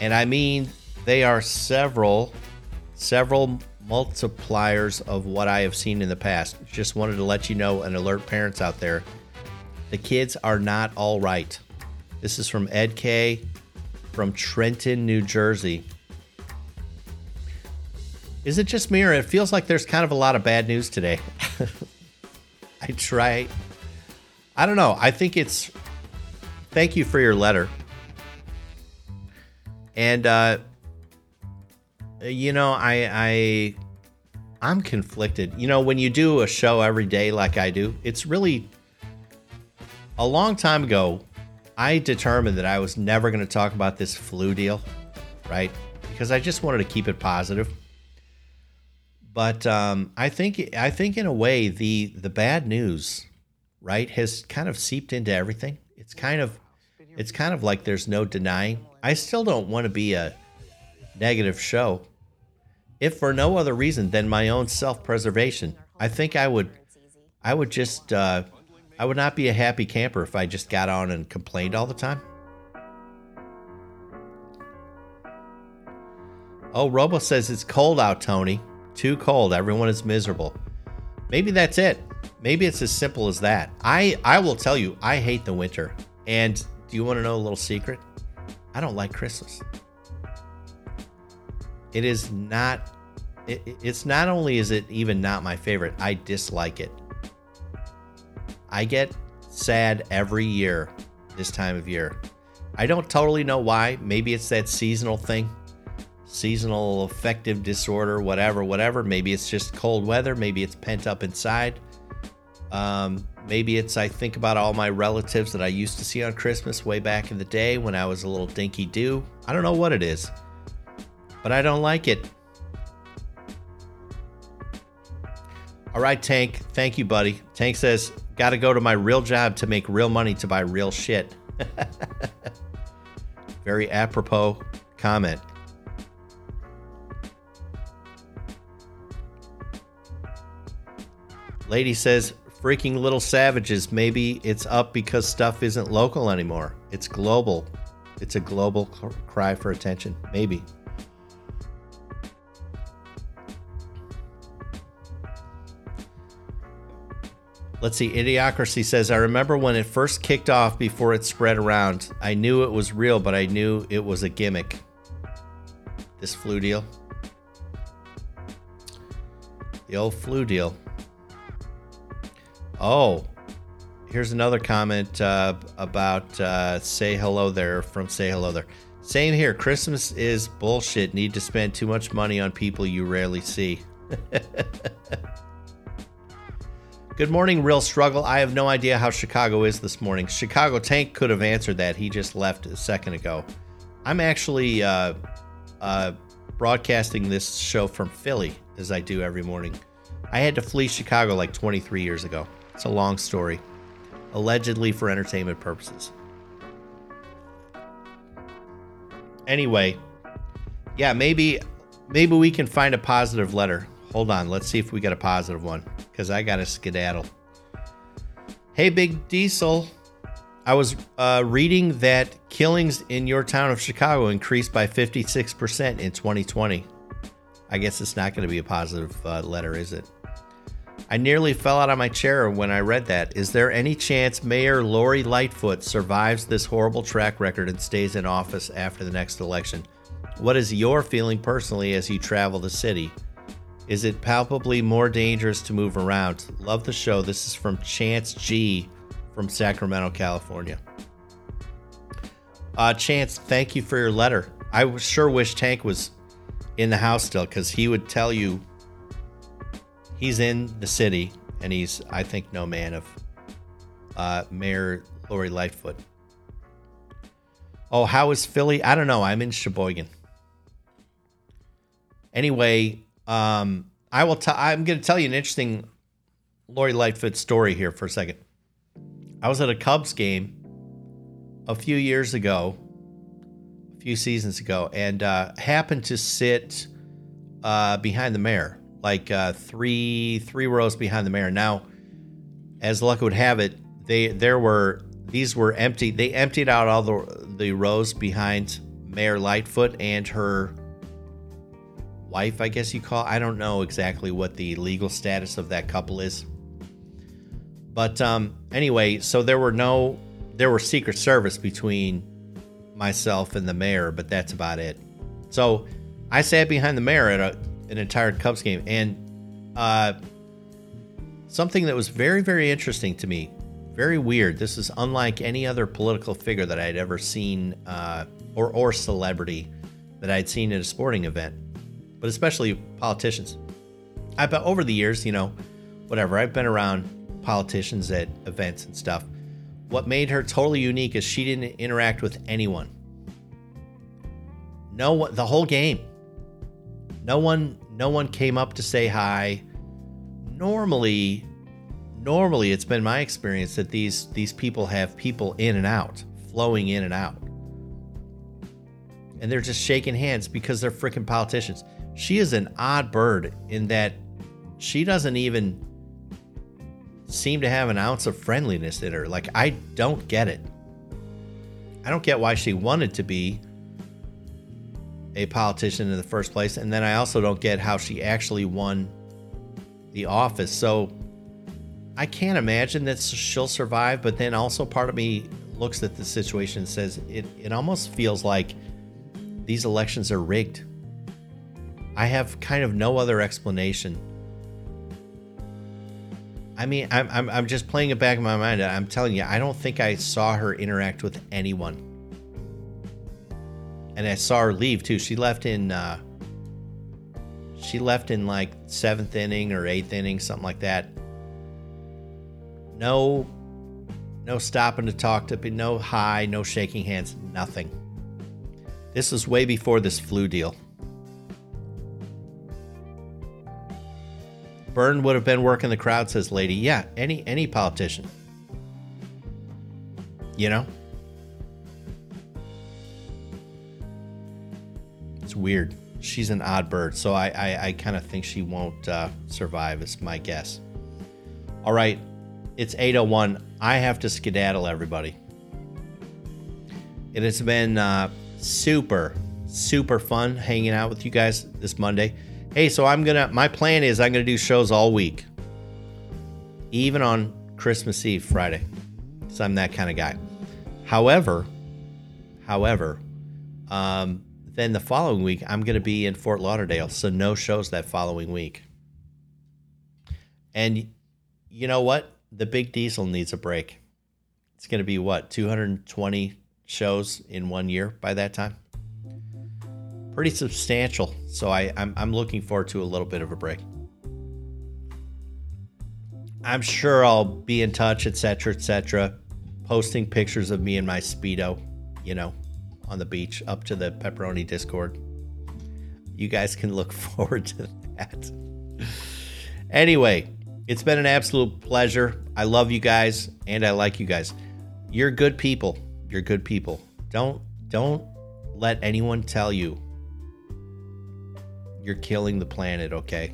And I mean, they are several multipliers of what I have seen in the past. Just wanted to let you know and alert parents out there. The kids are not all right. This is from Ed K from Trenton, New Jersey. Is it just me, or it feels like there's kind of a lot of bad news today? I don't know. I think it's... Thank you for your letter. And, I'm conflicted. You know, when you do a show every day like I do, it's really... A long time ago, I determined that I was never going to talk about this flu deal. right? Because I just wanted to keep it positive. But I think in a way the bad news, right, has kind of seeped into everything. It's kind of like there's no denying. I still don't want to be a negative show, if for no other reason than my own self-preservation. I think I would just I would not be a happy camper if I just got on and complained all the time. Oh, Robo says it's cold out, Tony. Too cold. Everyone is miserable. Maybe that's it. Maybe it's as simple as that. I will tell you, I hate the winter. And do you want to know a little secret? I don't like Christmas. It is not, it's not only is it even not my favorite, I dislike it. I get sad every year this time of year. I don't totally know why. Maybe it's that seasonal thing. Seasonal affective disorder, whatever. Maybe it's just cold weather. Maybe it's pent up inside. Maybe it's I think about all my relatives that I used to see on Christmas way back in the day when I was a little dinky-doo. I don't know what it is, but I don't like it. All right, Tank. Thank you, buddy. Tank says, gotta go to my real job to make real money to buy real shit. Very apropos comment. Lady says, freaking little savages. Maybe it's up because stuff isn't local anymore. It's global. It's a global cry for attention. Maybe. Let's see. Idiocracy says, I remember when it first kicked off before it spread around. I knew it was real, but I knew it was a gimmick. This flu deal. The old flu deal. Oh, here's another comment about Say Hello There from Say Hello There. Same here. Christmas is bullshit. Need to spend too much money on people you rarely see. Good morning, Real Struggle. I have no idea how Chicago is this morning. Chicago Tank could have answered that. He just left a second ago. I'm actually broadcasting this show from Philly, as I do every morning. I had to flee Chicago like 23 years ago. It's a long story, allegedly for entertainment purposes. Anyway, yeah, maybe we can find a positive letter. Hold on, let's see if we got a positive one, because I got a skedaddle. Hey, Big Diesel. I was reading that killings in your town of Chicago increased by 56% in 2020. I guess it's not going to be a positive letter, is it? I nearly fell out of my chair when I read that. Is there any chance Mayor Lori Lightfoot survives this horrible track record and stays in office after the next election? What is your feeling personally as you travel the city? Is it palpably more dangerous to move around? Love the show. This is from Chance G from Sacramento, California. Chance, thank you for your letter. I sure wish Tank was in the house still, because he would tell you he's in the city and he's, I think, no man of Mayor Lori Lightfoot. Oh, how is Philly? I don't know. I'm in Sheboygan. Anyway, I'm going to tell you an interesting Lori Lightfoot story here for a second. I was at a Cubs game a few years ago, few seasons ago, and happened to sit behind the mayor, like three rows behind the mayor. Now, as luck would have it, these were empty. They emptied out all the rows behind Mayor Lightfoot and her wife, I guess you call. I don't know exactly what the legal status of that couple is, but anyway, so there were Secret Service between myself and the mayor, but that's about it. So I sat behind the mayor at an entire Cubs game, and something that was very, very interesting to me, very weird. This is unlike any other political figure that I'd ever seen, or celebrity that I'd seen at a sporting event, but especially politicians. I've been, over the years, I've been around politicians at events and stuff. What made her totally unique is she didn't interact with anyone. No one, the whole game. No one came up to say hi. Normally it's been my experience that these people have people in and out, flowing in and out. And they're just shaking hands because they're freaking politicians. She is an odd bird in that she doesn't even seem to have an ounce of friendliness in her. Like, I don't get it. I don't get why she wanted to be a politician in the first place. And then I also don't get how she actually won the office. So I can't imagine that she'll survive. But then also part of me looks at the situation and says, it almost feels like these elections are rigged. I have kind of no other explanation. I mean, I'm just playing it back in my mind. I'm telling you, I don't think I saw her interact with anyone. And I saw her leave too. She left in like 7th inning or 8th inning, something like that. No stopping to talk to, no hi, no shaking hands, nothing. This was way before this flu deal. Byrne would have been working the crowd, says lady. Yeah, any politician. You know? It's weird. She's an odd bird, so I kind of think she won't survive, is my guess. All right, it's 8:01. I have to skedaddle, everybody. It has been super, super fun hanging out with you guys this Monday. Hey, so my plan is I'm gonna do shows all week, even on Christmas Eve, Friday, because I'm that kind of guy. However, then the following week I'm gonna be in Fort Lauderdale, so no shows that following week. And you know what? The Big Diesel needs a break. It's gonna be what, 220 shows in 1 year by that time? Pretty substantial, so I'm looking forward to a little bit of a break. I'm sure I'll be in touch, etc., etc., posting pictures of me in my Speedo, you know, on the beach, up to the Pepperoni Discord. You guys can look forward to that. Anyway, it's been an absolute pleasure. I love you guys, and I like you guys. You're good people. You're good people. Don't let anyone tell you you're killing the planet, okay?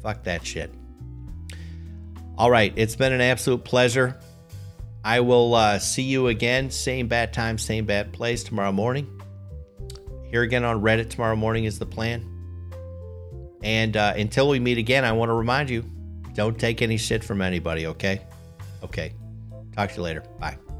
Fuck that shit. All right, it's been an absolute pleasure. I will see you again, same bad time, same bad place tomorrow morning. Here again on Reddit tomorrow morning is the plan. And until we meet again, I want to remind you, don't take any shit from anybody, okay? Okay. Talk to you later. Bye.